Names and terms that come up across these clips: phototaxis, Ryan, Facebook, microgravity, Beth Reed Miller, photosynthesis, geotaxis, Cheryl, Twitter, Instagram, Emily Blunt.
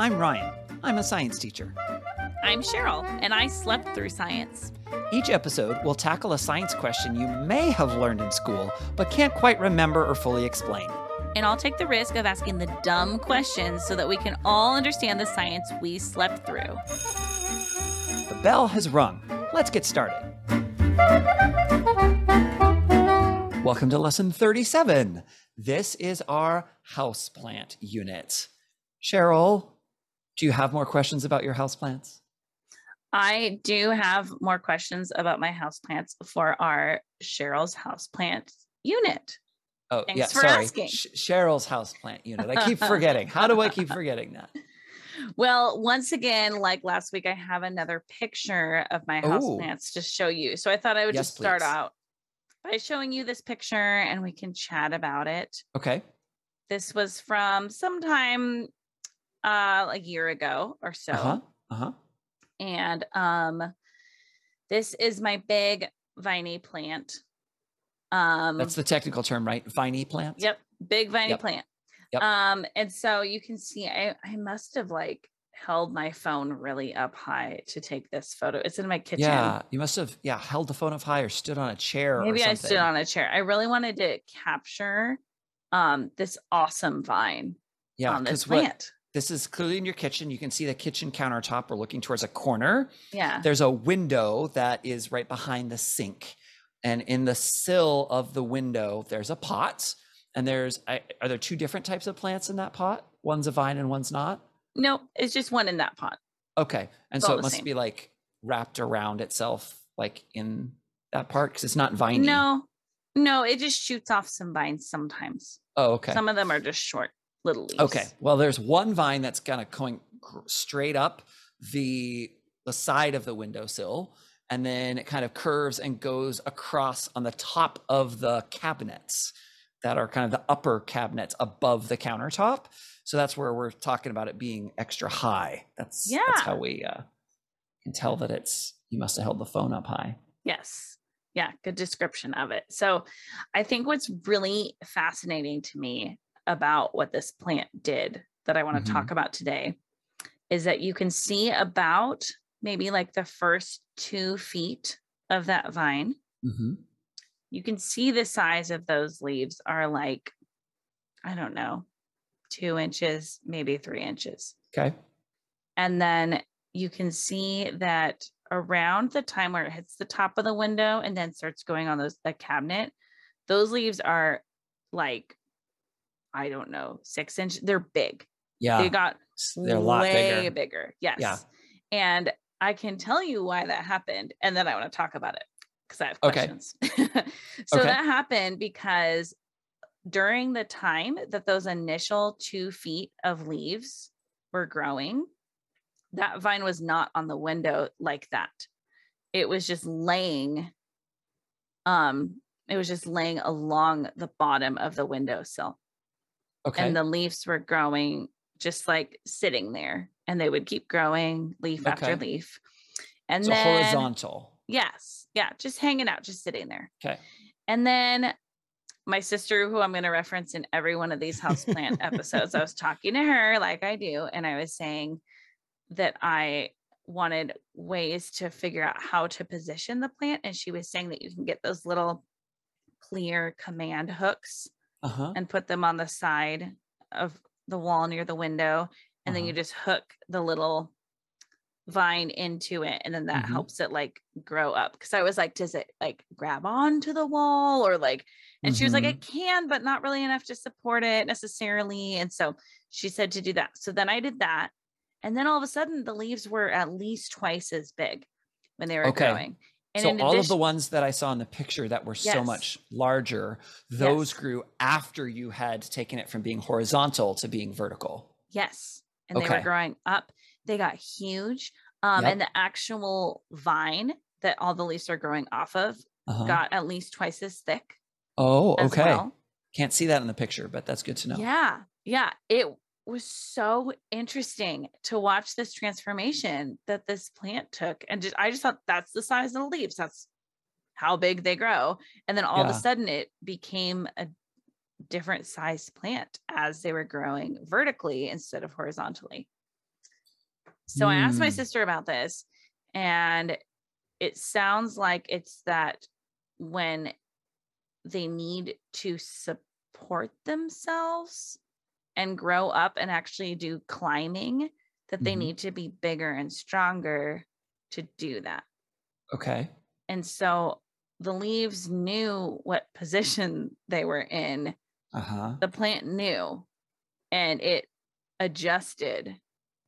I'm Ryan. I'm a science teacher. I'm Cheryl, and I slept through science. Each episode, we'll tackle a science question you may have learned in school, but can't quite remember or fully explain. And I'll take the risk of asking the dumb questions so that we can all understand the science we slept through. The bell has rung. Let's get started. Welcome to Lesson 37. This is our houseplant unit. Cheryl, do you have more questions about your houseplants? I do have more questions about my houseplants for our Cheryl's houseplant unit. Oh, thanks for asking. Cheryl's houseplant unit. I keep forgetting. How do I keep forgetting that? Well, once again, like last week, I have another picture of my houseplants to show you. So I thought I would just start out by showing you this picture and we can chat about it. Okay. This was from sometime a year ago or so. And this is my big viney plant. That's the technical term, right? Viney plant? Yep. Big viney plant. Yep. And so you can see, I must have held my phone really up high to take this photo. It's in my kitchen. Yeah. You must have held the phone up high or stood on a chair. Maybe or something. I stood on a chair. I really wanted to capture this awesome vine on this plant. This is clearly in your kitchen. You can see the kitchen countertop. We're looking towards a corner. Yeah. There's a window that is right behind the sink. And in the sill of the window, there's a pot. And are there two different types of plants in that pot? One's a vine and one's not? No, it's just one in that pot. Okay. And so it must be wrapped around itself, in that part, because it's not viney. No, it just shoots off some vines sometimes. Oh, okay. Some of them are just short. Little leaves. Okay. Well, there's one vine that's kind of going straight up the side of the windowsill, and then it kind of curves and goes across on the top of the cabinets that are kind of the upper cabinets above the countertop. So that's where we're talking about it being extra high. That's how we can tell that you must have held the phone up high. Yes. Yeah. Good description of it. So I think what's really fascinating to me about what this plant did that I want to talk about today is that you can see about maybe the first 2 feet of that vine. Mm-hmm. You can see the size of those leaves are 2 inches, maybe 3 inches. Okay. And then you can see that around the time where it hits the top of the window and then starts going on the cabinet, those leaves are 6 inches. They're big. Yeah. They're a lot bigger. Yes. Yeah. And I can tell you why that happened. And then I want to talk about it because I have questions. That happened because during the time that those initial 2 feet of leaves were growing, that vine was not on the window like that. It was just laying, along the bottom of the windowsill. Okay. And the leaves were growing just sitting there, and they would keep growing leaf after leaf. And so then horizontal. Yes. Yeah. Just hanging out, just sitting there. Okay. And then my sister, who I'm going to reference in every one of these houseplant episodes, I was talking to her like I do. And I was saying that I wanted ways to figure out how to position the plant. And she was saying that you can get those little clear command hooks. Uh-huh. And put them on the side of the wall near the window. And then you just hook the little vine into it. And then that helps it grow up. Cause I was does it grab onto the wall or and she was it can, but not really enough to support it necessarily. And so she said to do that. So then I did that. And then all of a sudden the leaves were at least twice as big when they were growing. And so all of the ones that I saw in the picture that were so much larger, those grew after you had taken it from being horizontal to being vertical. Yes. And they were growing up. They got huge. And the actual vine that all the leaves are growing off of got at least twice as thick. Oh, okay. Well. Can't see that in the picture, but that's good to know. Yeah. Yeah. It was so interesting to watch this transformation that this plant took. And I just thought that's the size of the leaves. That's how big they grow. And then all of a sudden it became a different size plant as they were growing vertically instead of horizontally. So I asked my sister about this, and it sounds like it's that when they need to support themselves and grow up and actually do climbing, that they need to be bigger and stronger to do that. Okay. And so the leaves knew what position they were in. The plant knew, and it adjusted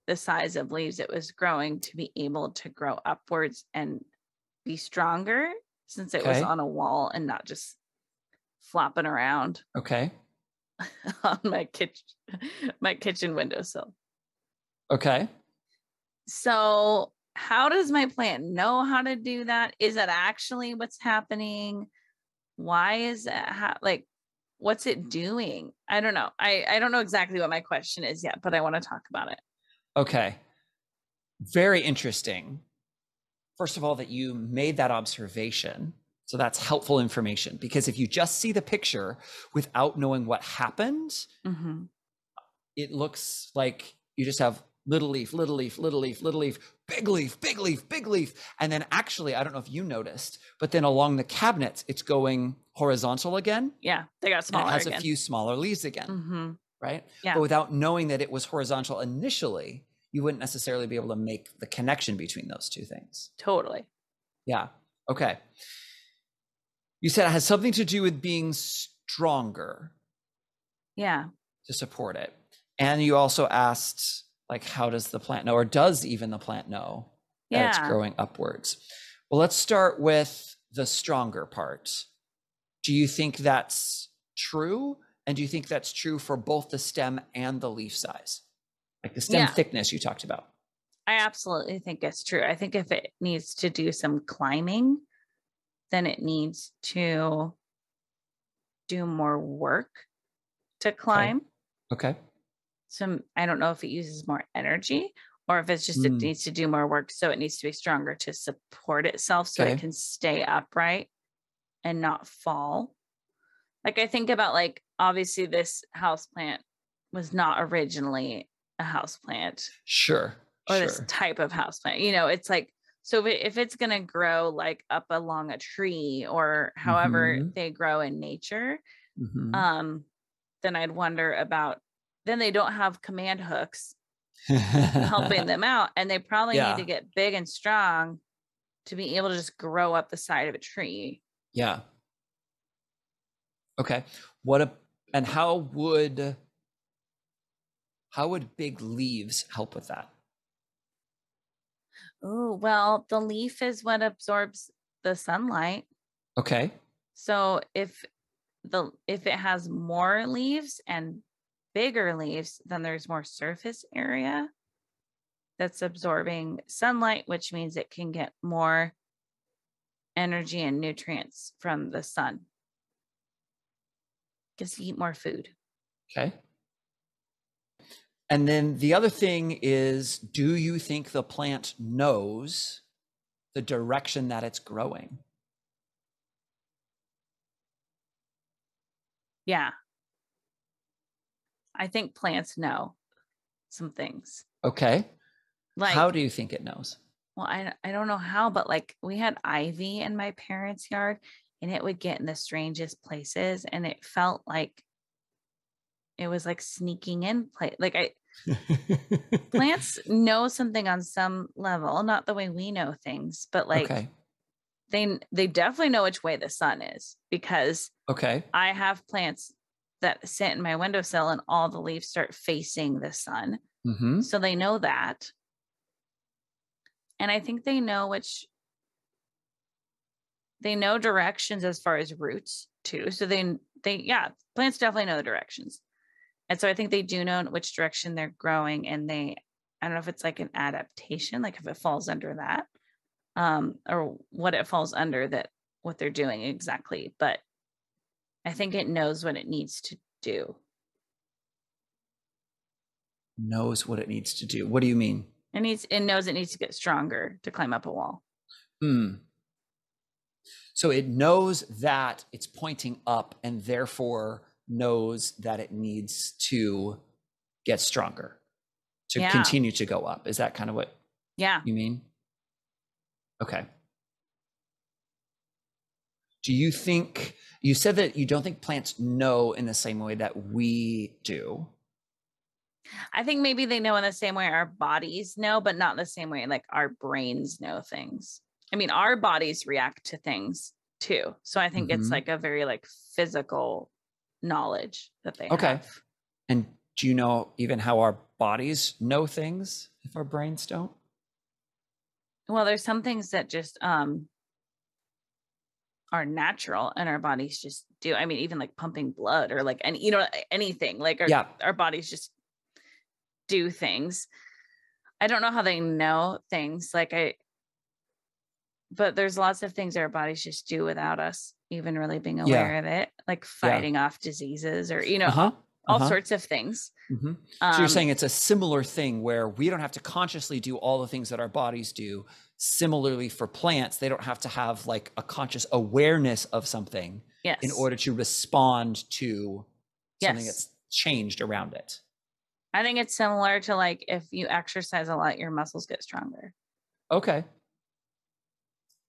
the size of leaves it was growing to be able to grow upwards and be stronger, since it was on a wall and not just flopping around. On my kitchen windowsill. Okay. So how does my plant know how to do that? Is that actually what's happening? Why is that? Like, what's it doing? I don't know. I don't know exactly what my question is yet, but I want to talk about it. Okay. Very interesting. First of all, that you made that observation. So that's helpful information, because if you just see the picture without knowing what happened, it looks like you just have little leaf, little leaf, little leaf, little leaf, big leaf, big leaf, big leaf. And then actually, I don't know if you noticed, but then along the cabinets, it's going horizontal again. Yeah, they got smaller again. It has a few smaller leaves again, right? Yeah. But without knowing that it was horizontal initially, you wouldn't necessarily be able to make the connection between those two things. Totally. Yeah. Okay. You said it has something to do with being stronger. Yeah. To support it. And you also asked, like, how does the plant know, or does even the plant know that it's growing upwards? Well, let's start with the stronger part. Do you think that's true? And do you think that's true for both the stem and the leaf size? Like the stem thickness you talked about. I absolutely think it's true. I think if it needs to do some climbing, then it needs to do more work to climb. Okay. So I don't know if it uses more energy or if it's just it needs to do more work. So it needs to be stronger to support itself so it can stay upright and not fall. Like, I think about, like, obviously this houseplant was not originally a houseplant. Sure. This type of houseplant. You know, it's like, so if it's going to grow like up along a tree or however they grow in nature, then I'd wonder about, then they don't have command hooks helping them out. And they probably need to get big and strong to be able to just grow up the side of a tree. Yeah. Okay. And how would big leaves help with that? Oh, well, the leaf is what absorbs the sunlight. Okay. So if it has more leaves and bigger leaves, then there's more surface area that's absorbing sunlight, which means it can get more energy and nutrients from the sun. Because you eat more food. Okay. And then the other thing is, do you think the plant knows the direction that it's growing? Yeah. I think plants know some things. Okay. Like, how do you think it knows? Well, I don't know how, but, like, we had ivy in my parents' yard, and it would get in the strangest places, and it felt like it was like sneaking in place. Like, plants know something on some level, not the way we know things, but, like, they definitely know which way the sun is, because I have plants that sit in my windowsill and all the leaves start facing the sun. So they know that. And I think they know directions as far as roots too. So they plants definitely know the directions. And so I think they do know which direction they're growing, and I don't know if it's like an adaptation, like if it falls under that, or what it falls under, that what they're doing exactly. But I think it knows what it needs to do. Knows what it needs to do. What do you mean? It knows it needs to get stronger to climb up a wall. So it knows that it's pointing up, and therefore knows that it needs to get stronger to continue to go up. Is that kind of what Yeah. You mean? Okay. Do you think, you said that you don't think plants know in the same way that we do. I think maybe they know in the same way our bodies know, but not in the same way like our brains know things. I mean, our bodies react to things too. So I think it's like a very like physical knowledge that they have. And do you know even how our bodies know things if our brains don't? Well, there's some things that just are natural and our bodies just do. I mean, even like pumping blood or like, and you know, anything like our bodies just do things. I don't know how they know things like but there's lots of things our bodies just do without us even really being aware of it, like fighting off diseases or, you know, all sorts of things. So you're saying it's a similar thing where we don't have to consciously do all the things that our bodies do. Similarly for plants, they don't have to have like a conscious awareness of something in order to respond to something that's changed around it. I think it's similar to like, if you exercise a lot, your muscles get stronger. Okay.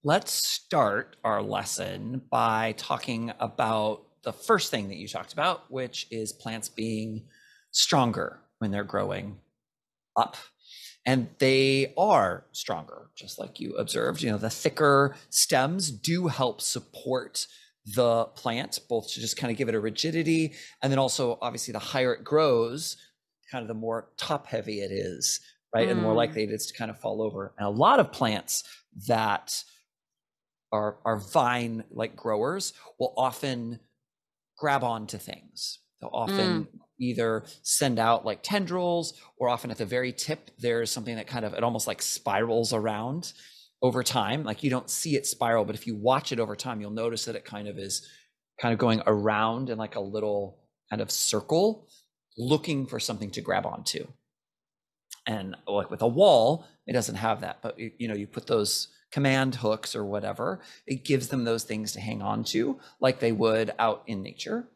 Let's start our lesson by talking about the first thing that you talked about, which is plants being stronger when they're growing up. And they are stronger, just like you observed. You know, the thicker stems do help support the plant, both to just kind of give it a rigidity, and then also obviously the higher it grows, kind of the more top heavy it is, right? And the more likely it is to kind of fall over. And a lot of plants that are vine like growers will often grab onto things. They'll often either send out like tendrils, or often at the very tip, there's something that kind of, it almost like spirals around over time. Like you don't see it spiral, but if you watch it over time, you'll notice that it kind of is kind of going around in like a little kind of circle, looking for something to grab onto. And like with a wall, it doesn't have that, but you know, you put those command hooks or whatever, it gives them those things to hang on to like they would out in nature.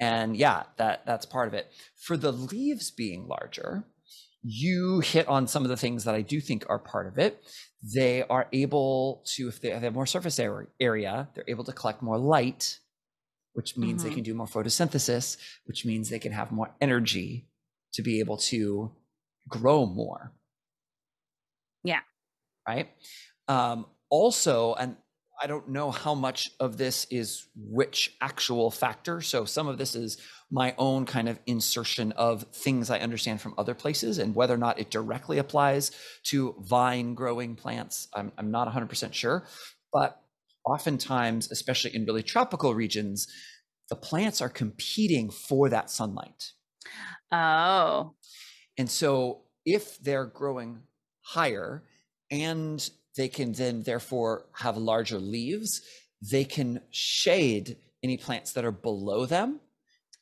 And yeah, that's part of it. For the leaves being larger, you hit on some of the things that I do think are part of it. They are able to, if they have more surface area, they're able to collect more light, which means they can do more photosynthesis, which means they can have more energy to be able to grow more. Yeah. Right? Also, and I don't know how much of this is which actual factor. So some of this is my own kind of insertion of things I understand from other places, and whether or not it directly applies to vine growing plants, I'm not 100% sure. But oftentimes, especially in really tropical regions, the plants are competing for that sunlight. Oh. And so if they're growing higher and they can then therefore have larger leaves, they can shade any plants that are below them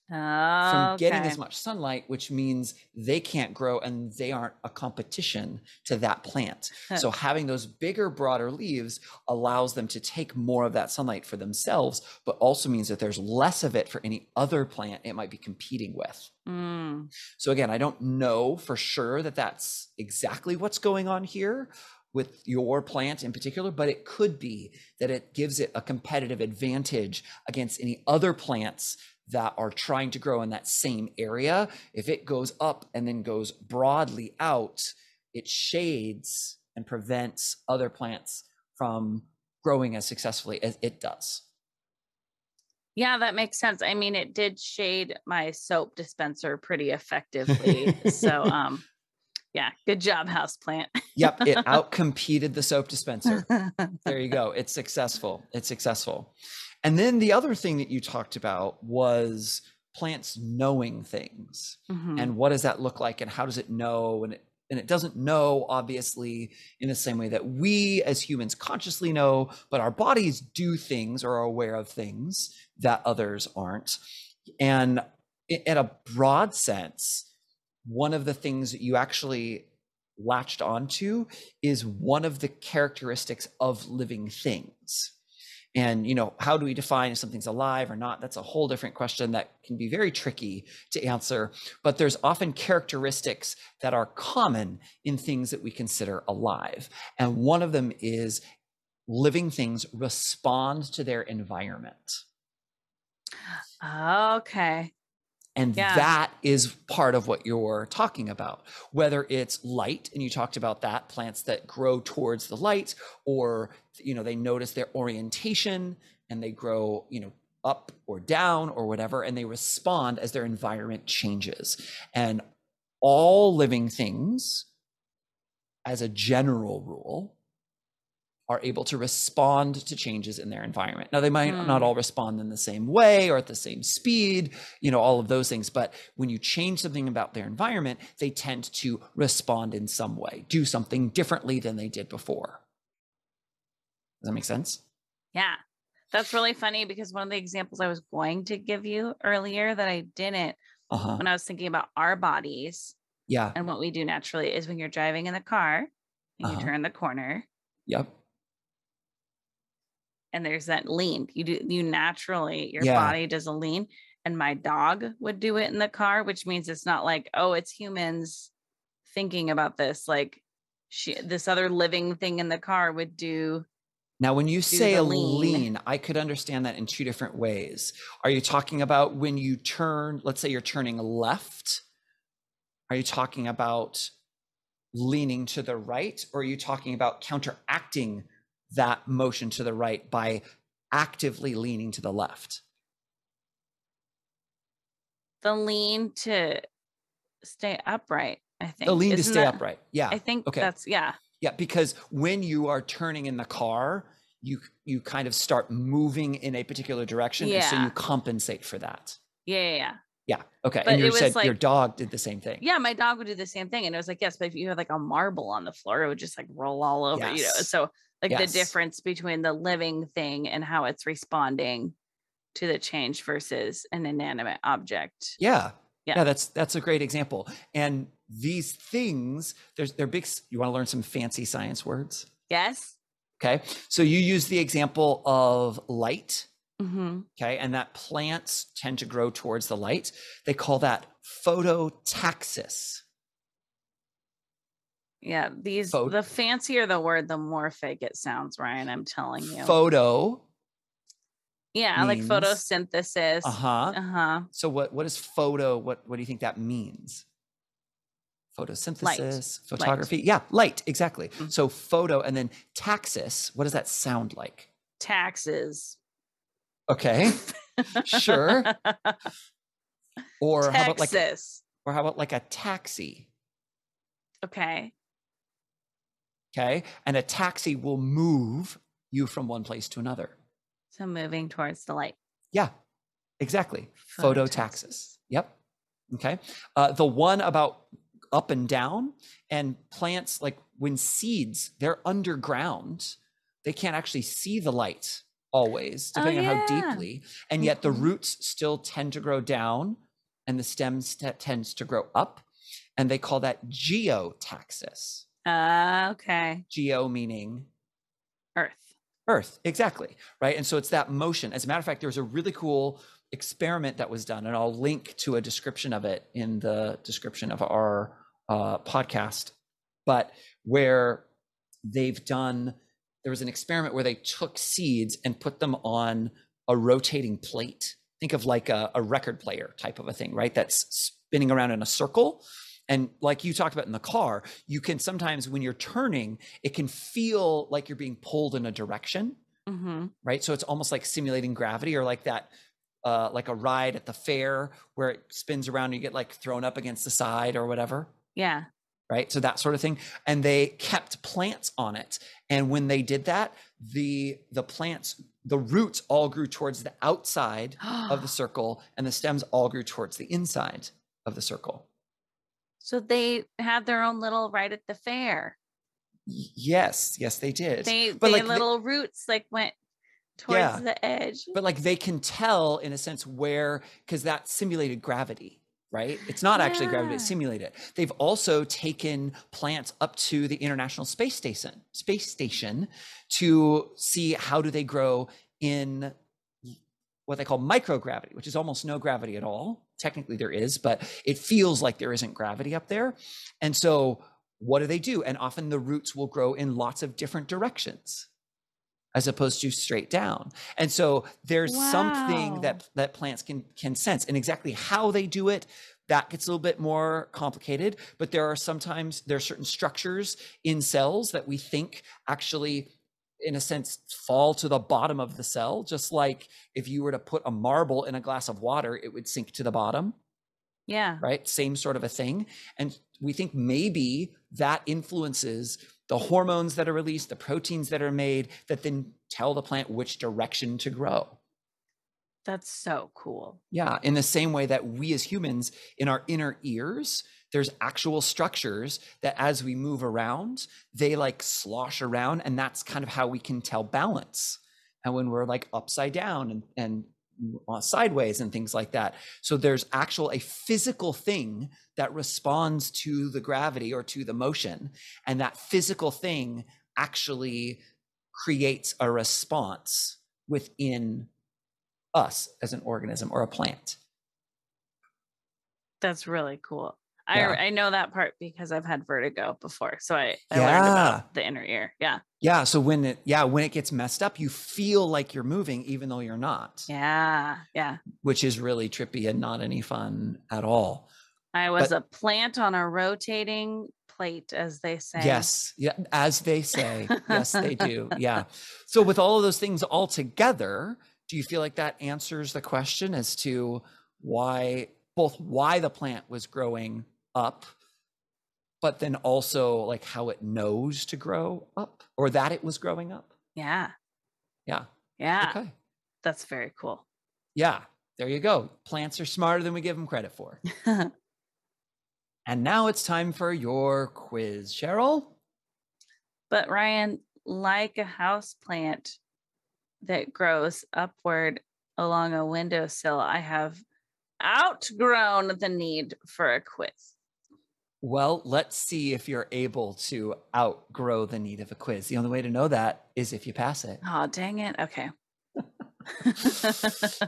from getting as much sunlight, which means they can't grow and they aren't a competition to that plant. So having those bigger, broader leaves allows them to take more of that sunlight for themselves, but also means that there's less of it for any other plant it might be competing with. So again, I don't know for sure that that's exactly what's going on here with your plant in particular, but it could be that it gives it a competitive advantage against any other plants that are trying to grow in that same area. If it goes up and then goes broadly out, it shades and prevents other plants from growing as successfully as it does. Yeah, that makes sense. I mean, it did shade my soap dispenser pretty effectively. So, yeah, good job, houseplant. Yep, it outcompeted the soap dispenser. There you go. It's successful. It's successful. And then the other thing that you talked about was plants knowing things. And what does that look like, and how does it know? And it doesn't know, obviously, in the same way that we as humans consciously know, but our bodies do things or are aware of things that others aren't. And in a broad sense, one of the things that you actually latched onto is one of the characteristics of living things. And, you know, how do we define if something's alive or not? That's a whole different question that can be very tricky to answer, but there's often characteristics that are common in things that we consider alive. And one of them is living things respond to their environment. Okay. And yeah, that is part of what you're talking about, whether it's light, and you talked about that, plants that grow towards the light, or, you know, they notice their orientation and they grow, you know, up or down or whatever, and they respond as their environment changes. And all living things, as a general rule, are able to respond to changes in their environment. Now, they might not all respond in the same way or at the same speed, you know, all of those things. But when you change something about their environment, they tend to respond in some way, do something differently than they did before. Does that make sense? Yeah, that's really funny, because one of the examples I was going to give you earlier that I didn't, when I was thinking about our bodies and what we do naturally, is when you're driving in the car and you turn the corner. Yep. And there's that lean. You naturally, your body does a lean, and my dog would do it in the car, which means it's not like, oh, it's humans thinking about this. Like this other living thing in the car would do. Now, when you say a lean, I could understand that in two different ways. Are you talking about when you turn, let's say you're turning left? Are you talking about leaning to the right, or are you talking about counteracting that motion to the right by actively leaning to the left? The lean to stay upright, I think. The lean to stay upright. Yeah. I think that's, yeah. Yeah, because when you are turning in the car, you kind of start moving in a particular direction. Yeah. And so you compensate for that. Yeah. Yeah. Okay. But and you said, like, your dog did the same thing. Yeah. My dog would do the same thing. And it was like, yes, but if you had like a marble on the floor, it would just like roll all over, you know? So like the difference between the living thing and how it's responding to the change versus an inanimate object. Yeah. Yeah. Yeah, that's a great example. And these things, they're big. You want to learn some fancy science words? Yes. Okay. So you use the example of light. Mm-hmm. Okay. And that plants tend to grow towards the light. They call that phototaxis. Yeah. The fancier the word, the more fake it sounds, Ryan. I'm telling you. Photo. Yeah. Means, like photosynthesis. So what is photo? What do you think that means? Photosynthesis, light. Photography. Light. Yeah. Light. Exactly. Mm-hmm. So photo, and then taxis. What does that sound like? Taxes. Okay, sure. Or Texas. How about like a taxi? Okay. Okay, and a taxi will move you from one place to another. So moving towards the light. Yeah, exactly. Phototaxis. Yep. Okay. The one about up and down, and plants, like when seeds, they're underground, they can't actually see the light always, depending on how deeply, and yet the roots still tend to grow down and the stem tends to grow up, and they call that geotaxis. Okay. Geo meaning earth, exactly, right? And so it's that motion. As a matter of fact, there was a really cool experiment that was done, and I'll link to a description of it in the description of our podcast, but where they've done, there was an experiment where they took seeds and put them on a rotating plate. Think of like a record player type of a thing, right? That's spinning around in a circle. And like you talked about in the car, you can sometimes, when you're turning, it can feel like you're being pulled in a direction, right? So it's almost like simulating gravity, or like that, like a ride at the fair where it spins around and you get like thrown up against the side or whatever. Yeah. Right? So that sort of thing. And they kept plants on it. And when they did that, the plants, the roots all grew towards the outside of the circle, and the stems all grew towards the inside of the circle. So they had their own little ride at the fair. Yes, they did. Roots like went towards the edge. But like they can tell in a sense where, because that simulated gravity. Right? It's not actually gravity, it's simulated. They've also taken plants up to the International Space Station to see how do they grow in what they call microgravity, which is almost no gravity at all. Technically there is, but it feels like there isn't gravity up there. And so what do they do? And often the roots will grow in lots of different directions as opposed to straight down. And so there's something that plants can sense, and exactly how they do it, that gets a little bit more complicated. But there are certain structures in cells that we think actually, in a sense, fall to the bottom of the cell, just like if you were to put a marble in a glass of water, it would sink to the bottom. Yeah. Right? Same sort of a thing. And we think maybe that influences the hormones that are released, the proteins that are made, that then tell the plant which direction to grow. That's so cool. Yeah. In the same way that we as humans, in our inner ears, there's actual structures that as we move around, they like slosh around, and that's kind of how we can tell balance. And when we're like upside down and sideways and things like that. So there's a physical thing that responds to the gravity or to the motion. And that physical thing actually creates a response within us as an organism or a plant. That's really cool. Yeah. I know that part because I've had vertigo before. So I learned about the inner ear. Yeah. Yeah. So when it gets messed up, you feel like you're moving even though you're not. Yeah. Yeah. Which is really trippy and not any fun at all. I was a plant on a rotating plate, as they say. Yes. Yeah. As they say. Yes, they do. Yeah. So with all of those things all together, do you feel like that answers the question as to why the plant was growing up, but then also like how it knows to grow up, or that it was growing up? Yeah. Yeah. Yeah. Okay. That's very cool. Yeah. There you go. Plants are smarter than we give them credit for. And now it's time for your quiz, Cheryl. But Ryan, like a house plant that grows upward along a windowsill, I have outgrown the need for a quiz. Well, let's see if you're able to outgrow the need of a quiz. The only way to know that is if you pass it. Oh, dang it. Okay.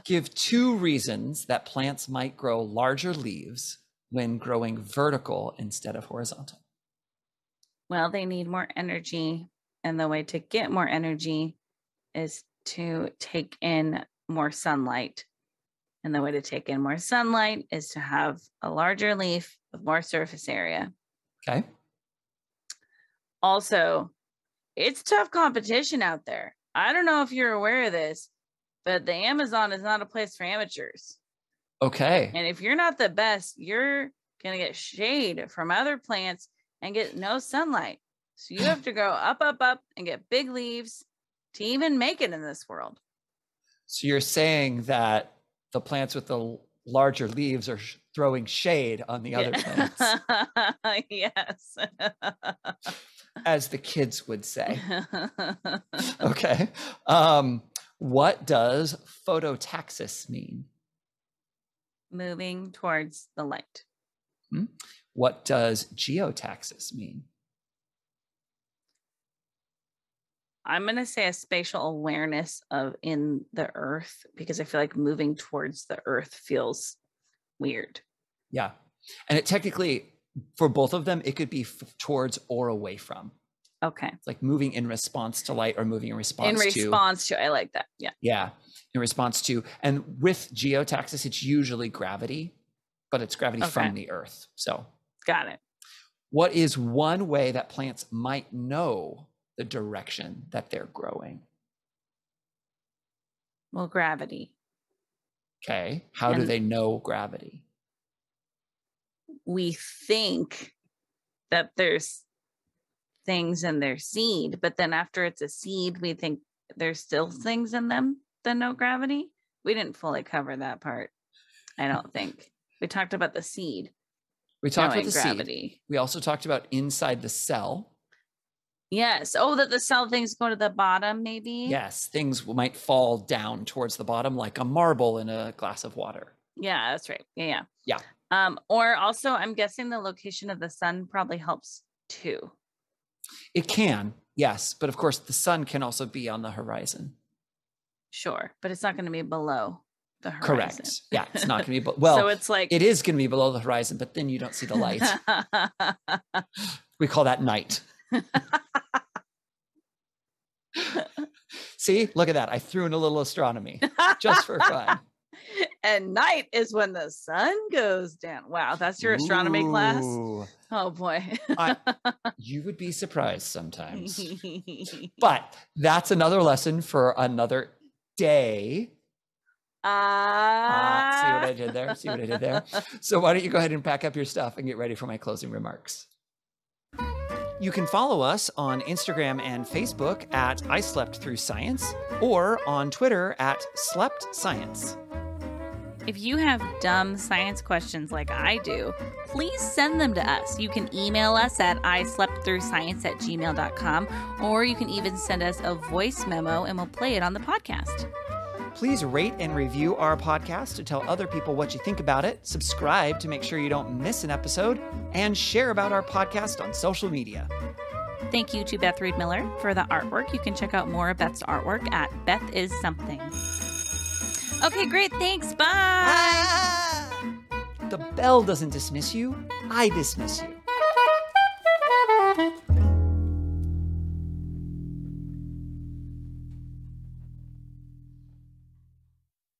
Give two reasons that plants might grow larger leaves when growing vertical instead of horizontal. Well, they need more energy, and the way to get more energy is to take in more sunlight. And the way to take in more sunlight is to have a larger leaf with more surface area. Okay. Also, it's tough competition out there. I don't know if you're aware of this, but the Amazon is not a place for amateurs. Okay. And if you're not the best, you're going to get shade from other plants and get no sunlight. So you have to go up, up, up and get big leaves to even make it in this world. So you're saying that the plants with the larger leaves are throwing shade on the other plants. Yes. As the kids would say. Okay. What does phototaxis mean? Moving towards the light. Hmm? What does geotaxis mean? I'm going to say a spatial awareness of in the earth, because I feel like moving towards the earth feels weird. Yeah. And it technically, for both of them, it could be towards or away from. Okay. It's like moving in response to light or moving in response to. I like that. Yeah. Yeah. In response to. And with geotaxis, it's usually gravity, but it's gravity from the earth. So. Got it. What is one way that plants might know the direction that they're growing? Well, gravity. Okay. How do they know gravity? We think that there's things in their seed, but then after it's a seed, we think there's still things in them that know gravity. We didn't fully cover that part, I don't think. We talked about the seed. We talked about the gravity. Seed. We also talked about inside the cell. Yes. Oh, that the cell things go to the bottom, maybe? Yes. Things might fall down towards the bottom like a marble in a glass of water. Yeah, that's right. Yeah. Yeah. Or also, I'm guessing the location of the sun probably helps too. It can. Yes. But of course, the sun can also be on the horizon. Sure. But it's not going to be below the horizon. Correct. Yeah. It's not going to be, well, so it's like, it is going to be below the horizon, but then you don't see the light. We call that night. See, look at that. I threw in a little astronomy just for fun. And night is when the sun goes down. Wow. That's your astronomy class. Oh boy. You would be surprised sometimes, but that's another lesson for another day. See what I did there? See what I did there? So why don't you go ahead and pack up your stuff and get ready for my closing remarks. You can follow us on Instagram and Facebook at I Slept Through Science or on Twitter at Slept Science. If you have dumb science questions like I do, please send them to us. You can email us at isleptthroughscience@gmail.com, or you can even send us a voice memo and we'll play it on the podcast. Please rate and review our podcast to tell other people what you think about it, subscribe to make sure you don't miss an episode, and share about our podcast on social media. Thank you to Beth Reed Miller for the artwork. You can check out more of Beth's artwork at Beth Is Something. Okay, great. Thanks. Bye. Bye. The bell doesn't dismiss you. I dismiss you.